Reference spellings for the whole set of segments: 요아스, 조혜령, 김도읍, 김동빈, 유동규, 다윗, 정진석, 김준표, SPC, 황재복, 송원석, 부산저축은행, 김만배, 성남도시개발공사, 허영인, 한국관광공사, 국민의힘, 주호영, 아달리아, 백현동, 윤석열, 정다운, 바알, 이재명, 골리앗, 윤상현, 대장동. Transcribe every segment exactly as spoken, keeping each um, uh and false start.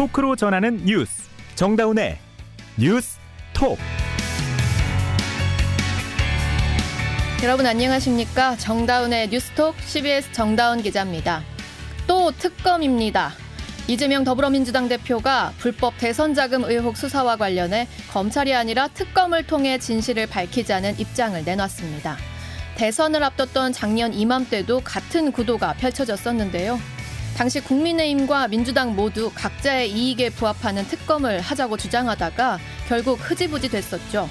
토크로 전하는 뉴스, 정다운의 뉴스톡. 여러분 안녕하십니까? 정다운의 뉴스톡 씨비에스 정다운 기자입니다. 또 특검입니다. 이재명 더불어민주당 대표가 불법 대선 자금 의혹 수사와 관련해 검찰이 아니라 특검을 통해 진실을 밝히자는 입장을 내놨습니다. 대선을 앞뒀던 작년 이맘때도 같은 구도가 펼쳐졌었는데요. 당시 국민의힘과 민주당 모두 각자의 이익에 부합하는 특검을 하자고 주장하다가 결국 흐지부지 됐었죠.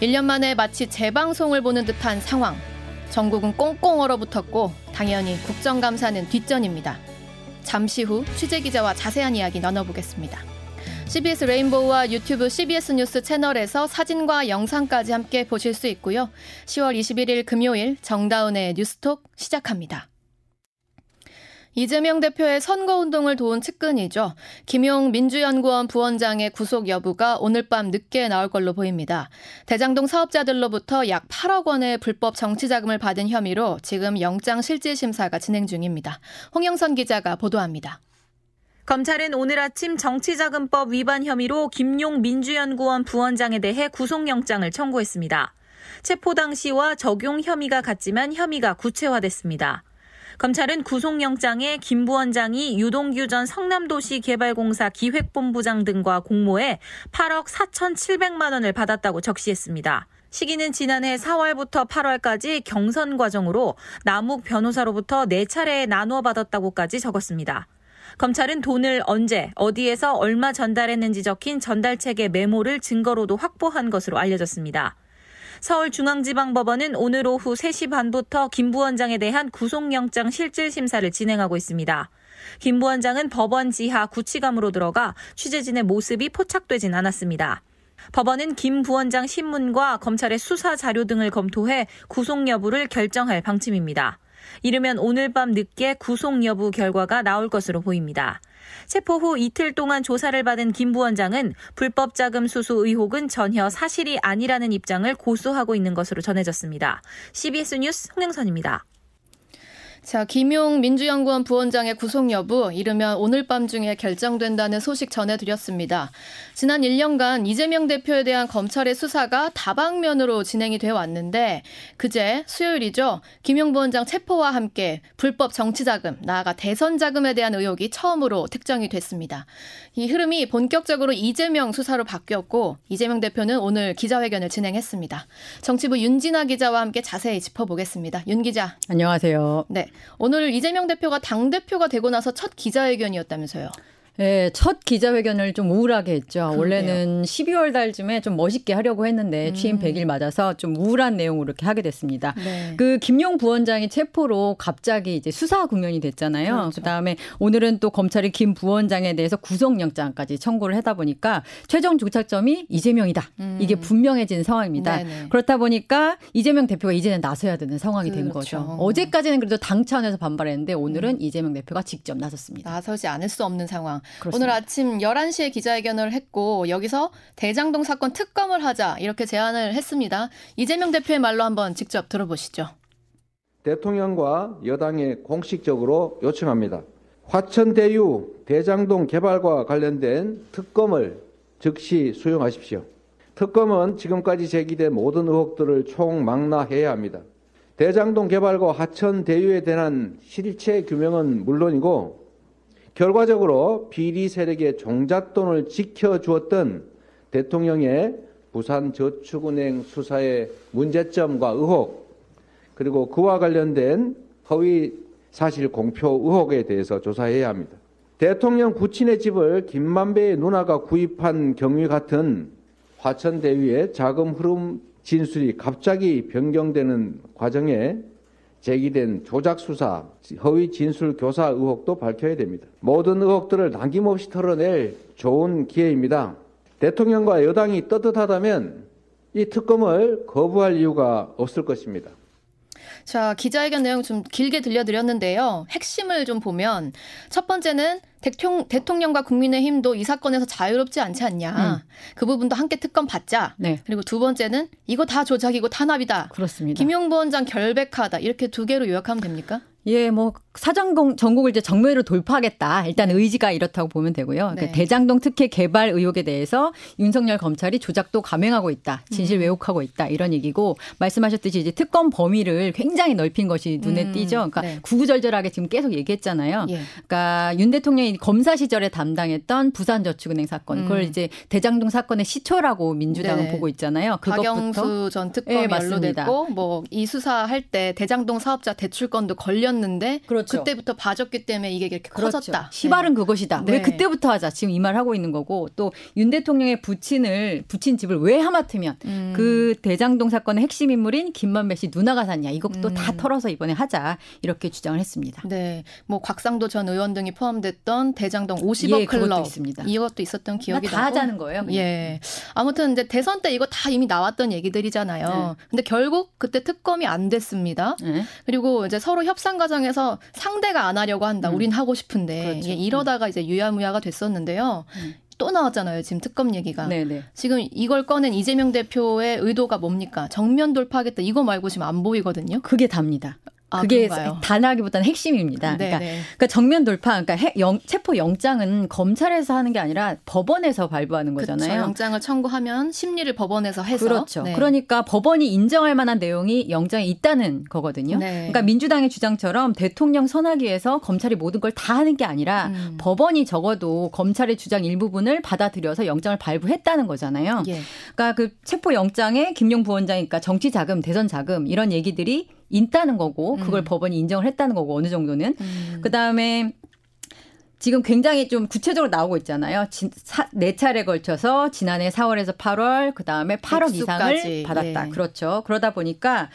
일 년 만에 마치 재방송을 보는 듯한 상황. 전국은 꽁꽁 얼어붙었고 당연히 국정감사는 뒷전입니다. 잠시 후 취재기자와 자세한 이야기 나눠보겠습니다. 씨비에스 레인보우와 유튜브 씨비에스 뉴스 채널에서 사진과 영상까지 함께 보실 수 있고요. 시월 이십일일 금요일 정다운의 뉴스톡 시작합니다. 이재명 대표의 선거운동을 도운 측근이죠. 김용 민주연구원 부원장의 구속 여부가 오늘 밤 늦게 나올 걸로 보입니다. 대장동 사업자들로부터 약 팔억 원의 불법 정치자금을 받은 혐의로 지금 영장실질심사가 진행 중입니다. 홍영선 기자가 보도합니다. 검찰은 오늘 아침 정치자금법 위반 혐의로 김용 민주연구원 부원장에 대해 구속영장을 청구했습니다. 체포 당시와 적용 혐의가 같지만 혐의가 구체화됐습니다. 검찰은 구속영장에 김 부원장이 유동규 전 성남도시개발공사 기획본부장 등과 공모해 팔억 사천칠백만 원을 받았다고 적시했습니다. 시기는 지난해 사월부터 팔월까지 경선 과정으로 남욱 변호사로부터 네 차례에 나누어 받았다고까지 적었습니다. 검찰은 돈을 언제, 어디에서 얼마 전달했는지 적힌 전달책의 메모를 증거로도 확보한 것으로 알려졌습니다. 서울중앙지방법원은 오늘 오후 세 시 반부터 김 부원장에 대한 구속영장 실질심사를 진행하고 있습니다. 김 부원장은 법원 지하 구치감으로 들어가 취재진의 모습이 포착되진 않았습니다. 법원은 김 부원장 신문과 검찰의 수사 자료 등을 검토해 구속 여부를 결정할 방침입니다. 이르면 오늘 밤 늦게 구속 여부 결과가 나올 것으로 보입니다. 체포 후 이틀 동안 조사를 받은 김 부원장은 불법 자금 수수 의혹은 전혀 사실이 아니라는 입장을 고수하고 있는 것으로 전해졌습니다. 씨비에스 뉴스 홍영선입니다. 자, 김용 민주연구원 부원장의 구속 여부, 이르면 오늘 밤 중에 결정된다는 소식 전해드렸습니다. 지난 일 년간 이재명 대표에 대한 검찰의 수사가 다방면으로 진행이 되어 왔는데 그제 수요일이죠. 김용 부원장 체포와 함께 불법 정치자금, 나아가 대선 자금에 대한 의혹이 처음으로 특정이 됐습니다. 이 흐름이 본격적으로 이재명 수사로 바뀌었고 이재명 대표는 오늘 기자회견을 진행했습니다. 정치부 윤진아 기자와 함께 자세히 짚어보겠습니다. 윤 기자. 안녕하세요. 네. 오늘 이재명 대표가 당대표가 되고 나서 첫 기자회견이었다면서요. 네, 첫 기자회견을 좀 우울하게 했죠. 그러게요. 원래는 십이월 달쯤에 좀 멋있게 하려고 했는데 음. 취임 백일 맞아서 좀 우울한 내용으로 이렇게 하게 됐습니다. 네. 그 김용 부원장이 체포로 갑자기 이제 수사 국면이 됐잖아요. 그렇죠. 그다음에 오늘은 또 검찰이 김 부원장에 대해서 구속영장까지 청구를 하다 보니까 최종 종착점이 이재명이다. 음. 이게 분명해진 상황입니다. 네네. 그렇다 보니까 이재명 대표가 이제는 나서야 되는 상황이 그렇죠. 된 거죠. 어제까지는 그래도 당 차원에서 반발했는데 오늘은 음. 이재명 대표가 직접 나섰습니다. 나서지 않을 수 없는 상황. 그렇습니다. 오늘 아침 열한 시에 기자회견을 했고 여기서 대장동 사건 특검을 하자 이렇게 제안을 했습니다. 이재명 대표의 말로 한번 직접 들어보시죠. 대통령과 여당에 공식적으로 요청합니다. 화천대유 대장동 개발과 관련된 특검을 즉시 수용하십시오. 특검은 지금까지 제기된 모든 의혹들을 총망라해야 합니다. 대장동 개발과 화천대유에 대한 실체 규명은 물론이고 결과적으로 비리 세력의 종잣돈을 지켜주었던 대통령의 부산저축은행 수사의 문제점과 의혹, 그리고 그와 관련된 허위 사실 공표 의혹에 대해서 조사해야 합니다. 대통령 부친의 집을 김만배의 누나가 구입한 경위 같은 화천대유의 자금 흐름 진술이 갑자기 변경되는 과정에 제기된 조작 수사, 허위 진술 교사 의혹도 밝혀야 됩니다. 모든 의혹들을 남김없이 털어낼 좋은 기회입니다. 대통령과 여당이 떳떳하다면 이 특검을 거부할 이유가 없을 것입니다. 자, 기자회견 내용 좀 길게 들려드렸는데요. 핵심을 좀 보면 첫 번째는 대통령, 대통령과 국민의힘도 이 사건에서 자유롭지 않지 않냐. 음. 그 부분도 함께 특검 받자. 네. 그리고 두 번째는 이거 다 조작이고 탄압이다. 그렇습니다. 김용 부원장 결백하다. 이렇게 두 개로 요약하면 됩니까? 예, 뭐 사정 전국을 이제 정면으로 돌파하겠다. 일단 의지가 이렇다고 보면 되고요. 그러니까 네. 대장동 특혜 개발 의혹에 대해서 윤석열 검찰이 조작도 감행하고 있다. 진실 왜곡하고 있다. 이런 얘기고 말씀하셨듯이 이제 특검 범위를 굉장히 넓힌 것이 눈에 음, 띄죠. 그러니까 네. 구구절절하게 지금 계속 얘기했잖아요. 예. 그러니까 윤 대통령이 검사 시절에 담당했던 부산저축은행 사건. 음. 그걸 이제 대장동 사건의 시초라고 민주당은 네. 보고 있잖아요. 그것부터 박영수 전 특검이 네, 연루됐고 뭐 이 수사할 때 대장동 사업자 대출건도 걸렸는데 그렇죠. 그때부터 봐줬기 때문에 이게 이렇게 그렇죠. 커졌다. 시발은 네. 그것이다. 네. 왜 그때부터 하자. 지금 이 말을 하고 있는 거고 또 윤 대통령의 부친을 부친 집을 왜 하마터면 음. 그 대장동 사건의 핵심 인물인 김만배 씨 누나가 샀냐. 이것도 음. 다 털어서 이번에 하자. 이렇게 주장을 했습니다. 네, 뭐 곽상도 전 의원 등이 포함됐던 대장동 오십억 예, 클럽 그것도 있습니다. 이것도 있었던 기억이 나고. 다 하자는 거예요. 그냥. 예, 아무튼 이제 대선 때 이거 다 이미 나왔던 얘기들이잖아요. 네. 근데 결국 그때 특검이 안 됐습니다. 네. 그리고 이제 서로 협상 과정에서 상대가 안 하려고 한다. 음. 우린 하고 싶은데 그렇죠. 예, 이러다가 음. 이제 유야무야가 됐었는데요. 음. 또 나왔잖아요. 지금 특검 얘기가. 네네. 지금 이걸 꺼낸 이재명 대표의 의도가 뭡니까? 정면 돌파하겠다. 이거 말고 지금 안 보이거든요. 그게 답니다. 아, 그게 그런가요? 단하기보다는 핵심입니다. 그러니까, 그러니까 정면 돌파, 그러니까 해, 영, 체포 영장은 검찰에서 하는 게 아니라 법원에서 발부하는 거잖아요. 그렇죠. 영장을 청구하면 심리를 법원에서 해서. 그렇죠. 네. 그러니까 법원이 인정할 만한 내용이 영장에 있다는 거거든요. 네. 그러니까 민주당의 주장처럼 대통령 선하기에서 검찰이 모든 걸 다 하는 게 아니라 음. 법원이 적어도 검찰의 주장 일부분을 받아들여서 영장을 발부했다는 거잖아요. 예. 그러니까 그 체포 영장에 김용 부원장이니까 정치 자금, 대선 자금 이런 얘기들이 있다는 거고 그걸 음. 법원이 인정을 했다는 거고 어느 정도는. 음. 그다음에 지금 굉장히 좀 구체적으로 나오고 있잖아요. 진, 사, 네 차례 걸쳐서 지난해 사월에서 팔월 그다음에 팔억 백수까지. 이상을 받았다. 네. 그렇죠. 그러다 보니까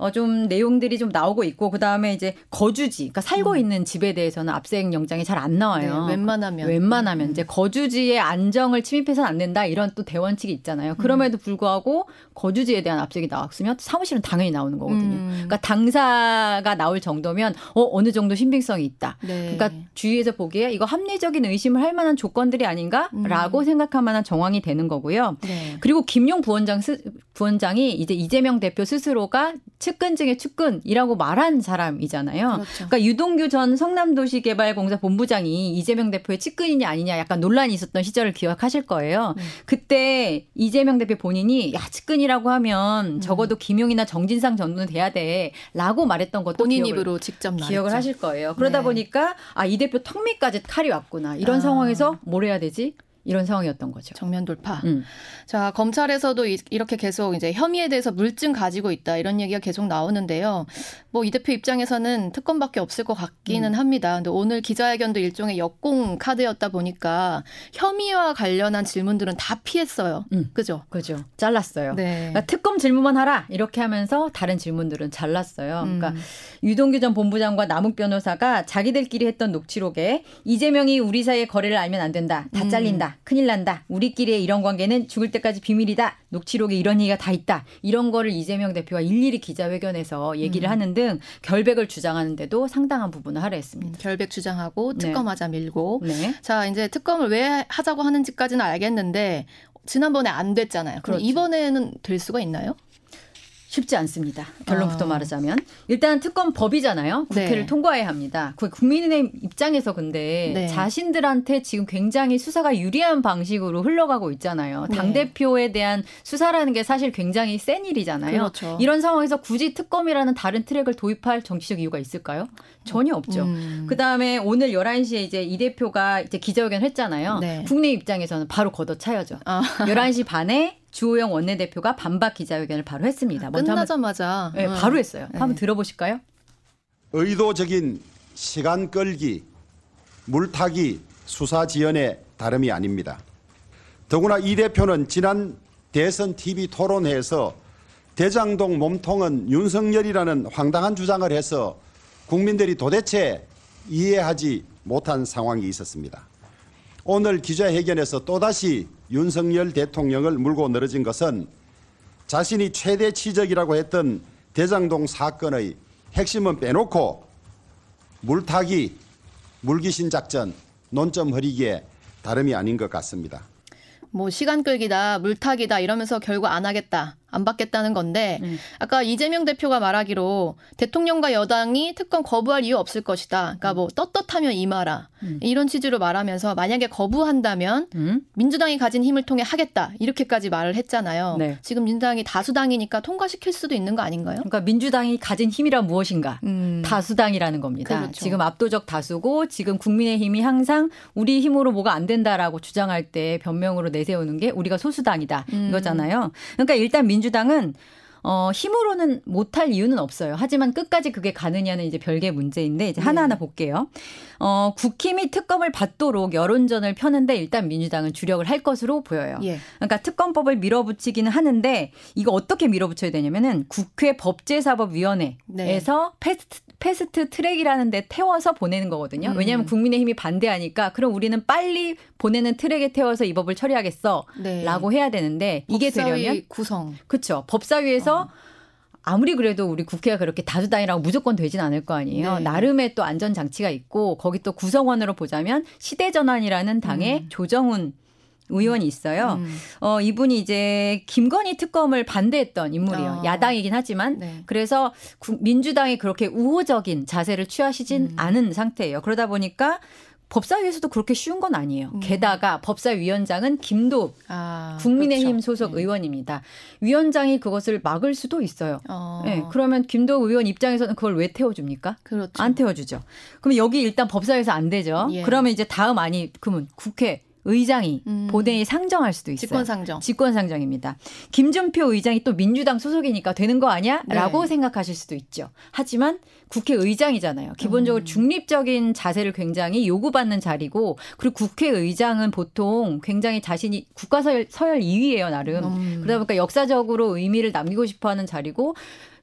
어, 좀 내용들이 좀 나오고 있고 그다음에 이제 거주지, 그러니까 살고 음. 있는 집에 대해서는 압수수색 영장이 잘 안 나와요. 네, 웬만하면. 웬만하면. 음. 이제 거주지의 안정을 침입해서는 안 된다. 이런 또 대원칙이 있잖아요. 그럼에도 불구하고 거주지에 대한 압수수색이 나왔으면 사무실은 당연히 나오는 거거든요. 음. 그러니까 당사가 나올 정도면 어, 어느 정도 신빙성이 있다. 네. 그러니까 주위에서 보기에 이거 합리적인 의심을 할 만한 조건들이 아닌가라고 음. 생각할 만한 정황이 되는 거고요. 네. 그리고 김용 부원장 스, 부원장이 이제 이재명 대표 스스로가 측근 중에 측근이라고 말한 사람이잖아요. 그렇죠. 그러니까 유동규 전 성남도시개발공사 본부장이 이재명 대표의 측근이냐 아니냐 약간 논란이 있었던 시절을 기억하실 거예요. 음. 그때 이재명 대표 본인이 야 측근이라고 하면 음. 적어도 김용이나 정진상 정도는 돼야 돼 라고 말했던 것도 본인 기억을, 입으로 직접 말했죠. 기억을 하실 거예요. 그러다 네. 보니까 아, 이 대표 턱 밑까지 칼이 왔구나. 이런 아. 상황에서 뭘 해야 되지? 이런 상황이었던 거죠. 정면 돌파. 음. 자, 검찰에서도 이, 이렇게 계속 이제 혐의에 대해서 물증 가지고 있다. 이런 얘기가 계속 나오는데요. 뭐 이 대표 입장에서는 특검밖에 없을 것 같기는 음. 합니다. 근데 오늘 기자회견도 일종의 역공 카드였다 보니까 혐의와 관련한 질문들은 다 피했어요. 음. 그죠? 그죠. 잘랐어요. 네. 그러니까 특검 질문만 하라. 이렇게 하면서 다른 질문들은 잘랐어요. 음. 그러니까 유동규 전 본부장과 남욱 변호사가 자기들끼리 했던 녹취록에 이재명이 우리 사이의 거래를 알면 안 된다. 다 잘린다. 음. 큰일 난다. 우리끼리의 이런 관계는 죽을 때까지 비밀이다. 녹취록에 이런 얘기가 다 있다. 이런 거를 이재명 대표가 일일이 기자회견에서 얘기를 음. 하는 등 결백을 주장하는데도 상당한 부분을 할애했습니다. 음, 결백 주장하고 특검하자 네. 밀고. 네. 자, 이제 특검을 왜 하자고 하는지까지는 알겠는데 지난번에 안 됐잖아요. 그럼 그렇죠. 이번에는 될 수가 있나요? 쉽지 않습니다. 결론부터 어. 말하자면. 일단 특검 법이잖아요. 국회를 네. 통과해야 합니다. 국민의힘 입장에서 근데 네. 자신들한테 지금 굉장히 수사가 유리한 방식으로 흘러가고 있잖아요. 네. 당대표에 대한 수사라는 게 사실 굉장히 센 일이잖아요. 그렇죠. 이런 상황에서 굳이 특검이라는 다른 트랙을 도입할 정치적 이유가 있을까요? 전혀 없죠. 음. 그다음에 오늘 열한 시에 이제 이 대표가 이제 기자회견을 했잖아요. 네. 국민의힘 입장에서는 바로 걷어차야죠. 아. 열한 시 반에 주호영 원내대표가 반박 기자회견을 바로 했습니다. 먼저 끝나자마자. 한번, 네, 바로 했어요. 네. 한번 들어보실까요? 의도적인 시간 끌기, 물타기, 수사 지연의 다름이 아닙니다. 더구나 이 대표는 지난 대선 티비 토론회에서 대장동 몸통은 윤석열이라는 황당한 주장을 해서 국민들이 도대체 이해하지 못한 상황이 있었습니다. 오늘 기자회견에서 또다시 윤석열 대통령을 물고 늘어진 것은 자신이 최대 치적이라고 했던 대장동 사건의 핵심은 빼놓고 물타기, 물귀신 작전, 논점 흐리기에 다름이 아닌 것 같습니다. 뭐 시간 끌기다, 물타기다 이러면서 결국 안 하겠다. 안 받겠다는 건데 음. 아까 이재명 대표가 말하기로 대통령과 여당이 특권 거부할 이유 없을 것이다. 그러니까 뭐 떳떳하면 임하라. 음. 이런 취지로 말하면서 만약에 거부한다면 음. 민주당이 가진 힘을 통해 하겠다. 이렇게까지 말을 했잖아요. 네. 지금 민주당이 다수당이니까 통과시킬 수도 있는 거 아닌가요? 그러니까 민주당이 가진 힘이란 무엇인가. 음. 다수당이라는 겁니다. 그렇죠. 지금 압도적 다수고 지금 국민의힘이 항상 우리 힘으로 뭐가 안 된다라고 주장할 때 변명으로 내세우는 게 우리가 소수당이다. 음. 이거잖아요. 그러니까 일단 민 민주당은 어, 힘으로는 못할 이유는 없어요. 하지만 끝까지 그게 가느냐는 이제 별개의 문제인데 이제 네. 하나하나 볼게요. 어, 국힘이 특검을 받도록 여론전을 펴는데 일단 민주당은 주력을 할 것으로 보여요. 예. 그러니까 특검법을 밀어붙이기는 하는데 이거 어떻게 밀어붙여야 되냐면은 국회 법제사법위원회에서 네. 패스트 패스트 트랙이라는 데 태워서 보내는 거거든요. 왜냐하면 국민의힘이 반대하니까 그럼 우리는 빨리 보내는 트랙에 태워서 이 법을 처리하겠어 네. 라고 해야 되는데 이게 법사위 되려면 구성. 그렇죠. 법사위에서 어. 아무리 그래도 우리 국회가 그렇게 다수당이라고 무조건 되진 않을 거 아니에요. 네. 나름의 또 안전장치가 있고 거기 또 구성원으로 보자면 시대전환이라는 당의 음. 조정훈 의원이 있어요. 음. 어, 이분이 이제 김건희 특검을 반대했던 인물이에요. 어. 야당이긴 하지만. 네. 그래서 민주당이 그렇게 우호적인 자세를 취하시진 음. 않은 상태예요. 그러다 보니까 법사위에서도 그렇게 쉬운 건 아니에요. 음. 게다가 법사위원장은 김도읍 아, 국민의힘 그렇죠. 소속 네. 의원입니다. 위원장이 그것을 막을 수도 있어요. 어. 네, 그러면 김도읍 의원 입장에서는 그걸 왜 태워줍니까? 그렇죠. 안 태워주죠. 그럼 여기 일단 법사위에서 안 되죠. 예. 그러면 이제 다음 아니 그러면 국회. 의장이 음. 본회의 상정할 수도 있어요. 직권상정. 직권상정입니다. 김준표 의장이 또 민주당 소속이니까 되는 거 아니야? 네. 라고 생각하실 수도 있죠. 하지만 국회의장이잖아요. 기본적으로 음. 중립적인 자세를 굉장히 요구받는 자리고 그리고 국회의장은 보통 굉장히 자신이 국가서열 서열 이 위예요. 나름. 음. 그러다 보니까 역사적으로 의미를 남기고 싶어하는 자리고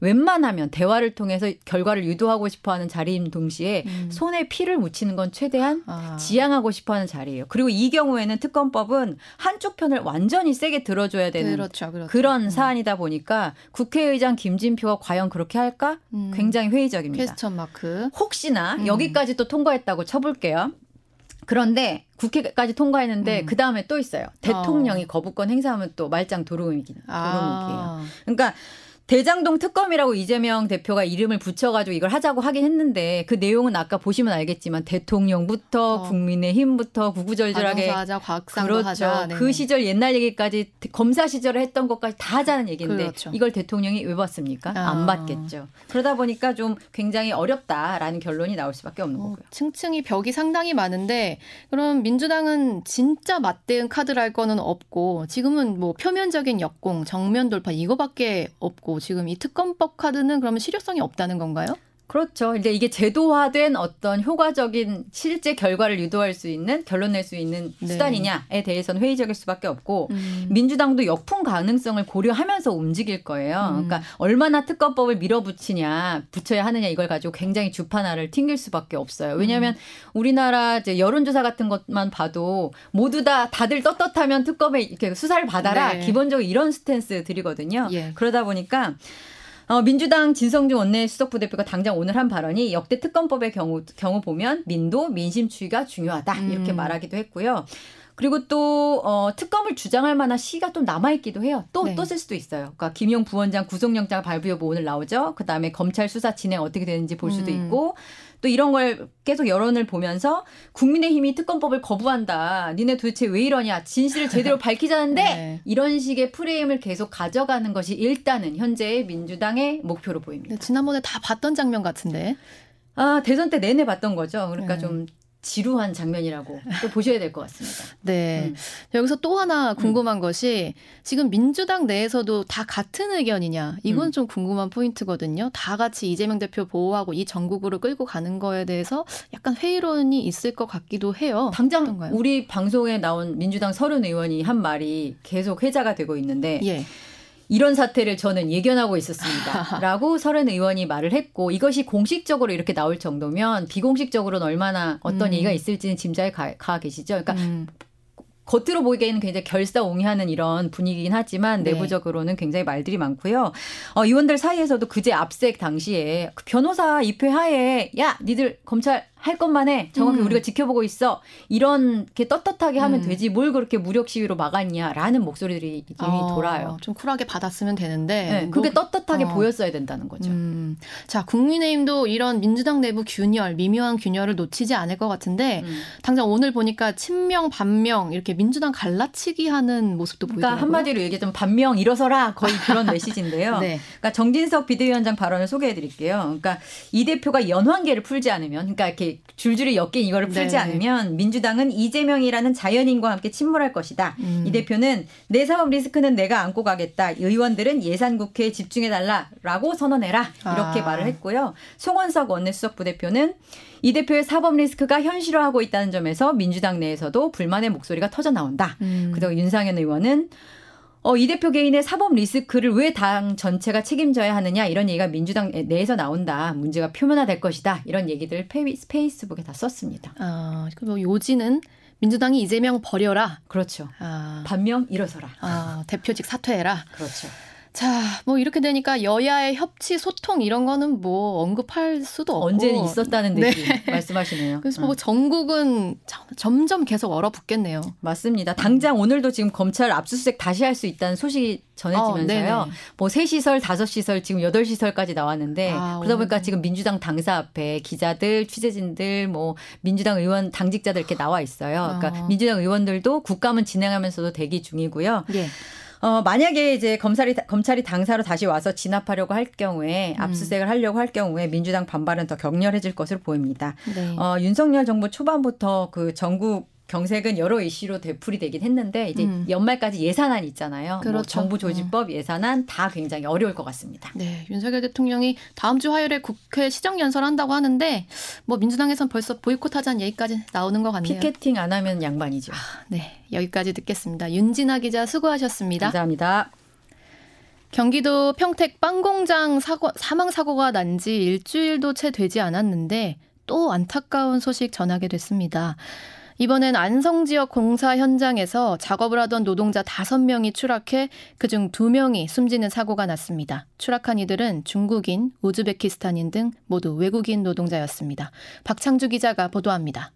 웬만하면 대화를 통해서 결과를 유도하고 싶어하는 자리인 동시에 음. 손에 피를 묻히는 건 최대한 아. 지양하고 싶어하는 자리예요. 그리고 이 경우에는 특검법은 한쪽 편을 완전히 세게 들어줘야 되는 그렇죠, 그렇죠. 그런 음. 사안이다 보니까 국회의장 김진표가 과연 그렇게 할까? 음. 굉장히 회의적입니다. 퀘스천 마크. 혹시나 음. 여기까지 또 통과했다고 쳐볼게요. 그런데 국회까지 통과했는데 음. 그다음에 또 있어요. 대통령이 어. 거부권 행사하면 또 말짱 도루묵이에요. 아. 그러니까 대장동 특검이라고 이재명 대표가 이름을 붙여가지고 이걸 하자고 하긴 했는데 그 내용은 아까 보시면 알겠지만 대통령부터 어. 국민의힘부터 구구절절하게 하자, 그렇죠. 하자, 그 시절 옛날 얘기까지 검사 시절에 했던 것까지 다 하자는 얘기인데 그렇죠. 이걸 대통령이 왜 받습니까? 아. 안 받겠죠. 그러다 보니까 좀 굉장히 어렵다라는 결론이 나올 수밖에 없는 어, 거고요. 층층이 벽이 상당히 많은데 그럼 민주당은 진짜 맞대응 카드랄 거는 없고 지금은 뭐 표면적인 역공, 정면 돌파 이거밖에 없고 지금 이 특검법 카드는 그러면 실효성이 없다는 건가요? 그렇죠. 근데 이게 제도화된 어떤 효과적인 실제 결과를 유도할 수 있는 결론 낼 수 있는 네. 수단이냐에 대해서는 회의적일 수밖에 없고 음. 민주당도 역풍 가능성을 고려하면서 움직일 거예요. 음. 그러니까 얼마나 특검법을 밀어붙이냐 붙여야 하느냐 이걸 가지고 굉장히 주판화를 튕길 수밖에 없어요. 왜냐하면 음. 우리나라 이제 여론조사 같은 것만 봐도 모두 다 다들 떳떳하면 특검에 이렇게 수사를 받아라. 네. 기본적으로 이런 스탠스들이거든요. 예. 그러다 보니까 어, 민주당 진성준 원내수석부대표가 당장 오늘 한 발언이 역대 특검법의 경우 경우 보면 민도 민심 추이가 중요하다 이렇게 음. 말하기도 했고요. 그리고 또 어, 특검을 주장할 만한 시기가 또 남아있기도 해요. 또 또 쓸 네. 수도 있어요. 그러니까 김용 부원장 구속영장 발부 여부 오늘 나오죠. 그다음에 검찰 수사 진행 어떻게 되는지 볼 수도 음. 있고 또 이런 걸 계속 여론을 보면서 국민의힘이 특검법을 거부한다. 니네 도대체 왜 이러냐. 진실을 제대로 밝히자는데 네. 이런 식의 프레임을 계속 가져가는 것이 일단은 현재의 민주당의 목표로 보입니다. 네, 지난번에 다 봤던 장면 같은데. 아 대선 때 내내 봤던 거죠. 그러니까 네. 좀. 지루한 장면이라고 또 보셔야 될 것 같습니다. 네. 음. 여기서 또 하나 궁금한 음. 것이 지금 민주당 내에서도 다 같은 의견이냐. 이건 음. 좀 궁금한 포인트거든요. 다 같이 이재명 대표 보호하고 이 전국으로 끌고 가는 거에 대해서 약간 회의론이 있을 것 같기도 해요. 당장 어떤가요? 우리 방송에 나온 민주당 서른 의원이 한 말이 계속 회자가 되고 있는데 예. 이런 사태를 저는 예견하고 있었습니다. 라고 서른 의원이 말을 했고 이것이 공식적으로 이렇게 나올 정도면 비공식적으로는 얼마나 어떤 음. 얘기가 있을지는 짐작에 가, 가 계시죠. 그러니까 음. 겉으로 보기에는 굉장히 결사옹위하는 이런 분위기긴 하지만 내부적으로는 굉장히 말들이 많고요. 어, 의원들 사이에서도 그제 압색 당시에 변호사 입회 하에 야 니들 검찰 할 것만 해. 정확히 음. 우리가 지켜보고 있어. 이런 게 떳떳하게 하면 음. 되지. 뭘 그렇게 무력 시위로 막았냐라는 목소리들이 이미 어, 돌아요. 좀 쿨하게 받았으면 되는데. 네, 그렇게 뭐, 떳떳하게 어. 보였어야 된다는 거죠. 음. 자, 국민의힘도 이런 민주당 내부 균열, 미묘한 균열을 놓치지 않을 것 같은데 음. 당장 오늘 보니까 친명, 반명 이렇게 민주당 갈라치기 하는 모습도 보이더라고요. 그러니까 한마디로 얘기하자면 반명 일어서라 거의 그런 메시지인데요. 네. 그러니까 정진석 비대위원장 발언을 소개해드릴게요. 그러니까 이 대표가 연환계를 풀지 않으면, 그러니까 이렇게 줄줄이 엮인 이거를 풀지 네. 않으면 민주당은 이재명이라는 자연인과 함께 침몰할 것이다. 음. 이 대표는 내 사법 리스크는 내가 안고 가겠다. 의원들은 예산국회에 집중해달라라고 선언해라. 이렇게 아. 말을 했고요. 송원석 원내수석 부대표는 이 대표의 사법 리스크가 현실화하고 있다는 점에서 민주당 내에서도 불만의 목소리가 터져나온다. 음. 그래서 윤상현 의원은 어, 이 대표 개인의 사법 리스크를 왜 당 전체가 책임져야 하느냐 이런 얘기가 민주당 내에서 나온다. 문제가 표면화될 것이다. 이런 얘기들 페이스, 페이스북에 다 썼습니다. 아, 그럼 요지는 민주당이 이재명 버려라. 그렇죠. 아. 반명 일어서라. 아, 대표직 사퇴해라. 그렇죠. 자, 뭐 이렇게 되니까 여야의 협치, 소통 이런 거는 뭐 언급할 수도 없고. 언제는 있었다는 듯이 네. 말씀하시네요. 그래서 뭐 응. 전국은 점점 계속 얼어붙겠네요. 맞습니다. 당장 오늘도 지금 검찰 압수수색 다시 할 수 있다는 소식이 전해지면서요. 어, 뭐 세 시설, 다섯 시설, 지금 여덟 시설까지 나왔는데 아, 그러다 보니까 지금 민주당 당사 앞에 기자들, 취재진들, 뭐 민주당 의원 당직자들 이렇게 나와 있어요. 그러니까 어. 민주당 의원들도 국감은 진행하면서도 대기 중이고요. 예. 어, 만약에 이제 검찰이, 검찰이 당사로 다시 와서 진압하려고 할 경우에 음. 압수수색을 하려고 할 경우에 민주당 반발은 더 격렬해질 것으로 보입니다. 네. 어, 윤석열 정부 초반부터 그 전국 경색은 여러 이슈로 되풀이되긴 했는데 이제 음. 연말까지 예산안 있잖아요. 그렇죠. 뭐 정부 조직법 예산안 다 굉장히 어려울 것 같습니다. 네, 윤석열 대통령이 다음 주 화요일에 국회 시정연설한다고 하는데 뭐 민주당에선 벌써 보이콧하자는 얘기까지 나오는 것 같네요. 피켓팅 안 하면 양반이죠. 아, 네, 여기까지 듣겠습니다. 윤진아 기자 수고하셨습니다. 감사합니다. 경기도 평택 빵공장 사고, 사망 사고가 난 지 일주일도 채 되지 않았는데 또 안타까운 소식 전하게 됐습니다. 이번엔 안성 지역 공사 현장에서 작업을 하던 노동자 다섯 명이 추락해 그중 두 명이 숨지는 사고가 났습니다. 추락한 이들은 중국인, 우즈베키스탄인 등 모두 외국인 노동자였습니다. 박창주 기자가 보도합니다.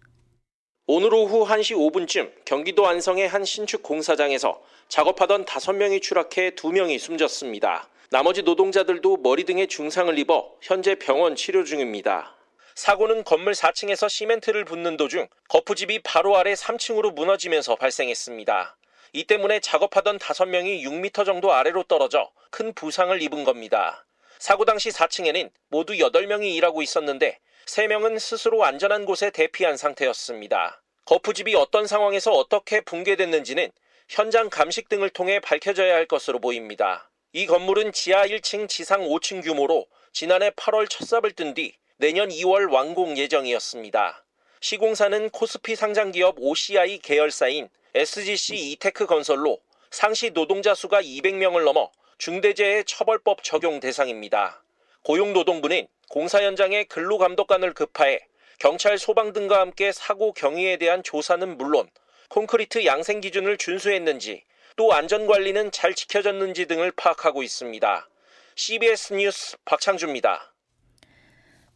오늘 오후 한 시 오 분쯤 경기도 안성의 한 신축 공사장에서 작업하던 다섯 명이 추락해 두 명이 숨졌습니다. 나머지 노동자들도 머리 등에 중상을 입어 현재 병원 치료 중입니다. 사고는 건물 사 층에서 시멘트를 붓는 도중 거푸집이 바로 아래 삼 층으로 무너지면서 발생했습니다. 이 때문에 작업하던 다섯 명이 육 미터 정도 아래로 떨어져 큰 부상을 입은 겁니다. 사고 당시 사 층에는 모두 여덟 명이 일하고 있었는데 세 명은 스스로 안전한 곳에 대피한 상태였습니다. 거푸집이 어떤 상황에서 어떻게 붕괴됐는지는 현장 감식 등을 통해 밝혀져야 할 것으로 보입니다. 이 건물은 지하 일 층, 지상 오 층 규모로 지난해 팔월 첫삽을 뜬 뒤 내년 이월 완공 예정이었습니다. 시공사는 코스피 상장기업 오씨아이 계열사인 에스지씨 이테크 건설로 상시 노동자 수가 이백 명을 넘어 중대재해 처벌법 적용 대상입니다. 고용노동부는 공사 현장에 근로감독관을 급파해 경찰, 소방 등과 함께 사고 경위에 대한 조사는 물론 콘크리트 양생 기준을 준수했는지 또 안전관리는 잘 지켜졌는지 등을 파악하고 있습니다. 씨비에스 뉴스 박창주입니다.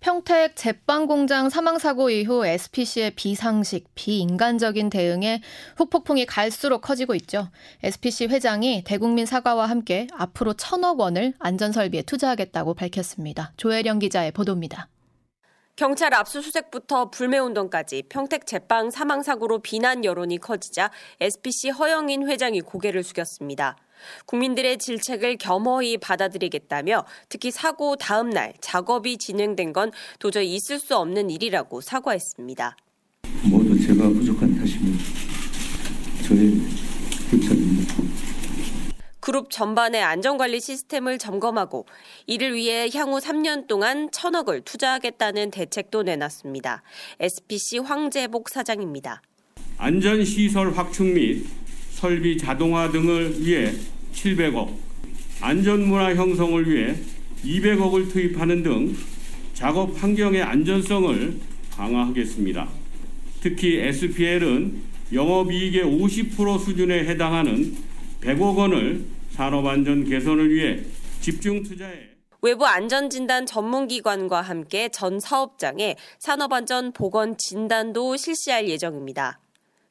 평택 제빵공장 사망사고 이후 에스피씨의 비상식, 비인간적인 대응에 후폭풍이 갈수록 커지고 있죠. 에스피씨 회장이 대국민 사과와 함께 앞으로 천억 원을 안전설비에 투자하겠다고 밝혔습니다. 조혜령 기자의 보도입니다. 경찰 압수수색부터 불매운동까지 평택 제빵 사망사고로 비난 여론이 커지자 에스피씨 허영인 회장이 고개를 숙였습니다. 국민들의 질책을 겸허히 받아들이겠다며 특히 사고 다음 날 작업이 진행된 건 도저히 있을 수 없는 일이라고 사과했습니다. 모두 제가 부족한 탓입니다. 저의 부탁입니다. 그룹 전반의 안전관리 시스템을 점검하고 이를 위해 향후 삼 년 동안 천억을 투자하겠다는 대책도 내놨습니다. 에스피씨 황재복 사장입니다. 안전시설 확충 및 설비 자동화 등을 위해 칠백억, 안전문화 형성을 위해 이백억을 투입하는 등 작업 환경의 안전성을 강화하겠습니다. 특히 에스피엘은 영업이익의 오십 퍼센트 수준에 해당하는 백억 원을 산업안전 개선을 위해 집중 투자해 외부 안전진단 전문기관과 함께 전 사업장에 산업안전 보건 진단도 실시할 예정입니다.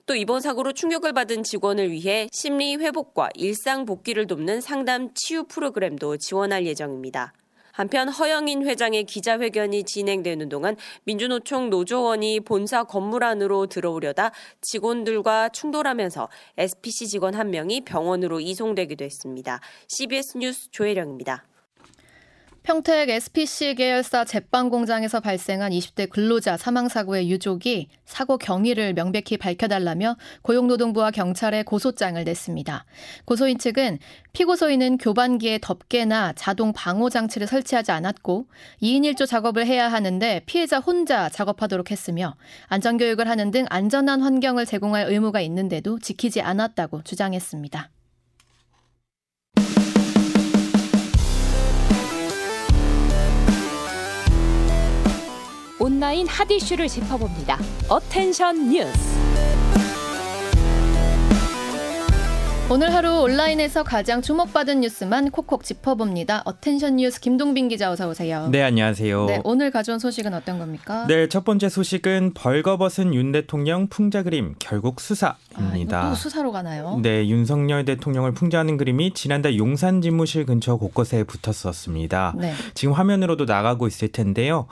또 이번 사고로 충격을 받은 직원을 위해 심리 회복과 일상 복귀를 돕는 상담 치유 프로그램도 지원할 예정입니다. 한편 허영인 회장의 기자회견이 진행되는 동안 민주노총 노조원이 본사 건물 안으로 들어오려다 직원들과 충돌하면서 에스피씨 직원 한 명이 병원으로 이송되기도 했습니다. 씨비에스 뉴스 조혜령입니다. 평택 에스피씨 계열사 제빵 공장에서 발생한 이십 대 근로자 사망 사고의 유족이 사고 경위를 명백히 밝혀달라며 고용노동부와 경찰에 고소장을 냈습니다. 고소인 측은 피고소인은 교반기에 덮개나 자동 방호 장치를 설치하지 않았고 이 인 일 조 작업을 해야 하는데 피해자 혼자 작업하도록 했으며 안전교육을 하는 등 안전한 환경을 제공할 의무가 있는데도 지키지 않았다고 주장했습니다. 온라인 핫 이슈를 짚어봅니다. 어텐션 뉴스. 오늘 하루 온라인에서 가장 주목받은 뉴스만 콕콕 짚어봅니다. 어텐션 뉴스 김동빈 기자 어서 오세요. 네, 안녕하세요. 네, 오늘 가져온 소식은 어떤 겁니까? 네, 첫 번째 소식은 벌거벗은 윤 대통령 풍자 그림 결국 수사입니다. 아, 또 수사로 가나요? 네, 윤석열 대통령을 풍자하는 그림이 지난달 용산 집무실 근처 곳곳에 붙었었습니다. 네. 지금 화면으로도 나가고 있을 텐데요.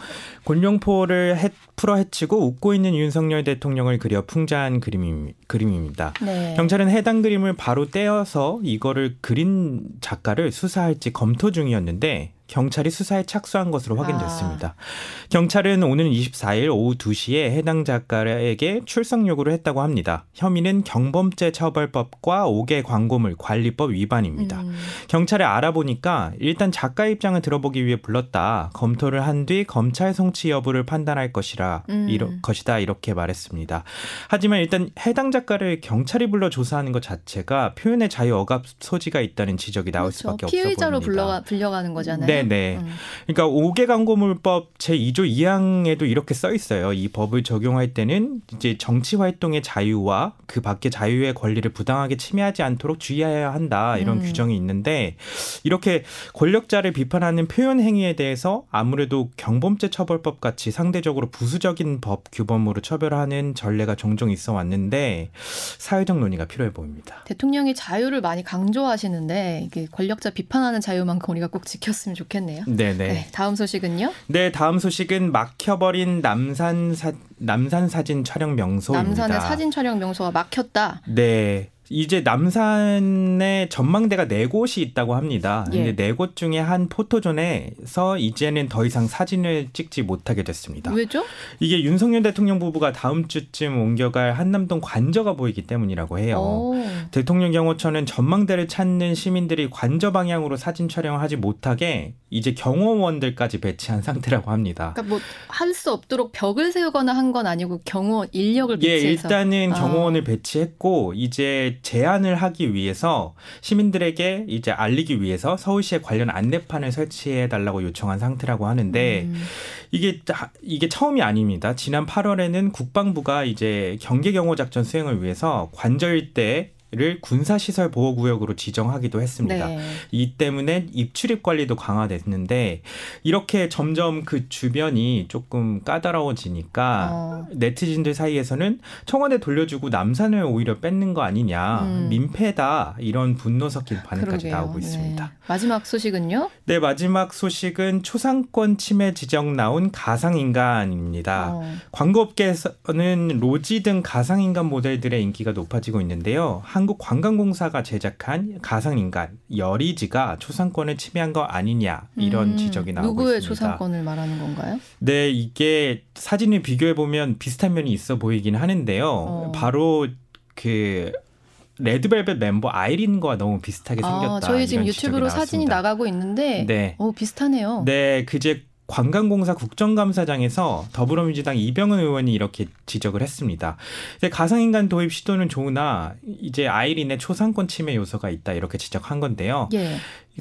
곤룡포를 해, 풀어 헤치고 웃고 있는 윤석열 대통령을 그려 풍자한 그림, 그림입니다. 네. 경찰은 해당 그림을 바로 떼어서 이거를 그린 작가를 수사할지 검토 중이었는데 경찰이 수사에 착수한 것으로 확인됐습니다. 아. 경찰은 오는 이십사일 오후 두 시에 해당 작가에게 출석 요구를 했다고 합니다. 혐의는 경범죄 처벌법과 오 개 광고물 관리법 위반입니다. 음. 경찰에 알아보니까 일단 작가 입장을 들어보기 위해 불렀다. 검토를 한 뒤 검찰 송치 여부를 판단할 것이라 음. 이러, 것이다 이렇게 말했습니다. 하지만 일단 해당 작가를 경찰이 불러 조사하는 것 자체가 표현의 자유 억압 소지가 있다는 지적이 나올 그렇죠. 수밖에 없어 보입니다. 피의자로 불러, 불려가는 거잖아요. 네. 네. 음. 그러니까 오 개 광고물법 제이조 이항에도 이렇게 써 있어요. 이 법을 적용할 때는 이제 정치 활동의 자유와 그 밖의 자유의 권리를 부당하게 침해하지 않도록 주의해야 한다. 이런 음. 규정이 있는데 이렇게 권력자를 비판하는 표현 행위에 대해서 아무래도 경범죄 처벌법 같이 상대적으로 부수적인 법 규범으로 처벌하는 전례가 종종 있어 왔는데 사회적 논의가 필요해 보입니다. 대통령이 자유를 많이 강조하시는데 이게 권력자 비판하는 자유만큼 우리가 꼭 지켰으면 좋겠습니다. 좋겠네요. 네네. 네, 다음 소식은요? 네, 다음 소식은 막혀버린 남산 사, 남산 사진 촬영 명소입니다. 남산의 사진 촬영 명소가 막혔다. 네. 이제 남산에 전망대가 네 곳이 있다고 합니다. 예. 근데 네 곳 중에 한 포토존에서 이제는 더 이상 사진을 찍지 못하게 됐습니다. 왜죠? 이게 윤석열 대통령 부부가 다음 주쯤 옮겨갈 한남동 관저가 보이기 때문이라고 해요. 오. 대통령 경호처는 전망대를 찾는 시민들이 관저 방향으로 사진 촬영을 하지 못하게 이제 경호원들까지 배치한 상태라고 합니다. 그러니까 뭐 할 수 없도록 벽을 세우거나 한 건 아니고 경호원 인력을 배치해서. 예, 일단은 아. 경호원을 배치했고 이제 제안을 하기 위해서 시민들에게 이제 알리기 위해서 서울시에 관련 안내판을 설치해달라고 요청한 상태라고 하는데 음. 이게 이게 처음이 아닙니다. 지난 팔월에는 국방부가 이제 경계경호작전 수행을 위해서 관저 일대 를 군사시설 보호구역으로 지정하기도 했습니다. 네. 이 때문에 입출입 관리도 강화됐는데 이렇게 점점 그 주변이 조금 까다로워지니까 어. 네티즌들 사이에서는 청와대 돌려주고 남산을 오히려 뺏는 거 아니냐 음. 민폐다 이런 분노 섞인 반응까지 그러게요. 나오고 있습니다. 네. 마지막 소식은요? 네, 마지막 소식은 초상권 침해 지적 나온 가상인간입니다. 어. 광고업계에서는 로지 등 가상인간 모델들의 인기가 높아지고 있는데요. 한국관광공사가 제작한 가상인간 여리지가 초상권을 침해한 거 아니냐 이런 음, 지적이 나오고 누구의 있습니다. 누구의 초상권을 말하는 건가요? 네, 이게 사진을 비교해보면 비슷한 면이 있어 보이긴 하는데요. 어. 바로 그 레드벨벳 멤버 아이린과 너무 비슷하게 생겼다. 아, 저희 지금 유튜브로 사진이 나가고 있는데 네. 오, 비슷하네요. 네, 그제 관광공사 국정감사장에서 더불어민주당 이병헌 의원이 이렇게 지적을 했습니다. 가상인간 도입 시도는 좋으나 이제 아이린의 초상권 침해 요소가 있다 이렇게 지적한 건데요. 예.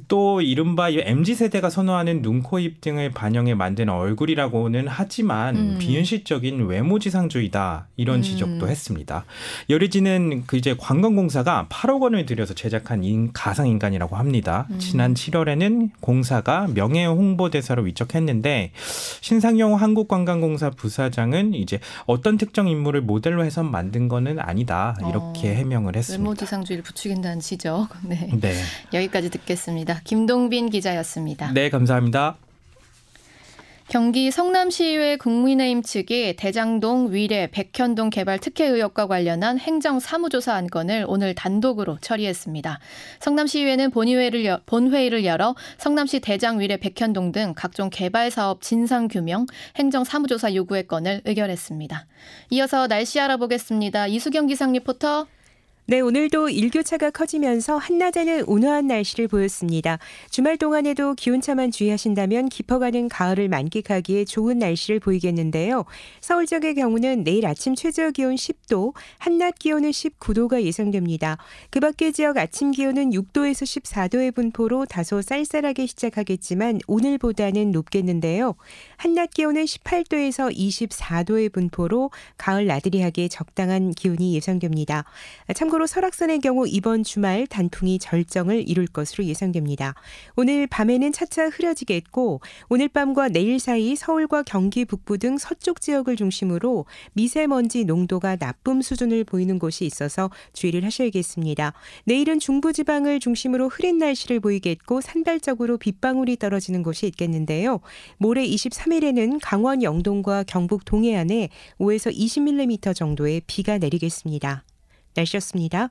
또 이른바 엠지세대가 선호하는 눈, 코, 입 등을 반영해 만든 얼굴이라고는 하지만 음. 비현실적인 외모지상주의다. 이런 음. 지적도 했습니다. 여리지는 그 이제 관광공사가 팔억 원을 들여서 제작한 인, 가상인간이라고 합니다. 음. 지난 칠월에는 공사가 명예홍보대사로 위촉했는데 신상영 한국관광공사 부사장은 이제 어떤 특정 인물을 모델로 해서 만든 거는 아니다. 이렇게 어, 해명을 했습니다. 외모지상주의를 부추긴다는 지적. 네. 네. 여기까지 듣겠습니다. 김동빈 기자였습니다. 네, 감사합니다. 경기 성남시의회 국민의힘 측이 대장동, 위례, 백현동 개발 특혜 의혹과 관련한 행정사무조사 안건을 오늘 단독으로 처리했습니다. 성남시의회는 본회의를, 본회의를 열어 성남시 대장, 위례, 백현동 등 각종 개발사업 진상규명, 행정사무조사 요구의 건을 의결했습니다. 이어서 날씨 알아보겠습니다. 이수경 기상 리포터. 네, 오늘도 일교차가 커지면서 한낮에는 온화한 날씨를 보였습니다. 주말 동안에도 기온차만 주의하신다면 깊어가는 가을을 만끽하기에 좋은 날씨를 보이겠는데요. 서울 지역의 경우는 내일 아침 최저기온 십 도, 한낮 기온은 십구 도가 예상됩니다. 그 밖의 지역 아침 기온은 육 도에서 십사 도의 분포로 다소 쌀쌀하게 시작하겠지만 오늘보다는 높겠는데요. 한낮 기온은 십팔 도에서 이십사 도의 분포로 가을 나들이하기에 적당한 기온이 예상됩니다. 참고로 설악산의 경우 이번 주말 단풍이 절정을 이룰 것으로 예상됩니다. 오늘 밤에는 차차 흐려지겠고 오늘 밤과 내일 사이 서울과 경기 북부 등 서쪽 지역을 중심으로 미세먼지 농도가 나쁨 수준을 보이는 곳이 있어서 주의를 하셔야겠습니다. 내일은 중부지방을 중심으로 흐린 날씨를 보이겠고 산발적으로 빗방울이 떨어지는 곳이 있겠는데요. 모레 이십삼 일에는 강원 영동과 경북 동해안에 오에서 이십 밀리미터 정도의 비가 내리겠습니다. 날씨였습니다.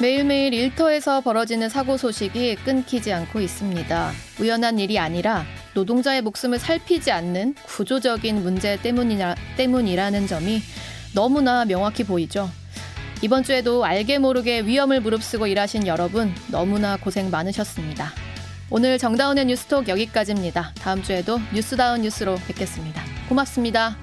매일매일 일터에서 벌어지는 사고 소식이 끊기지 않고 있습니다. 우연한 일이 아니라 노동자의 목숨을 살피지 않는 구조적인 문제 때문이라, 때문이라는 점이 너무나 명확히 보이죠. 이번 주에도 알게 모르게 위험을 무릅쓰고 일하신 여러분 너무나 고생 많으셨습니다. 오늘 정다운의 뉴스톡 여기까지입니다. 다음 주에도 뉴스다운 뉴스로 뵙겠습니다. 고맙습니다.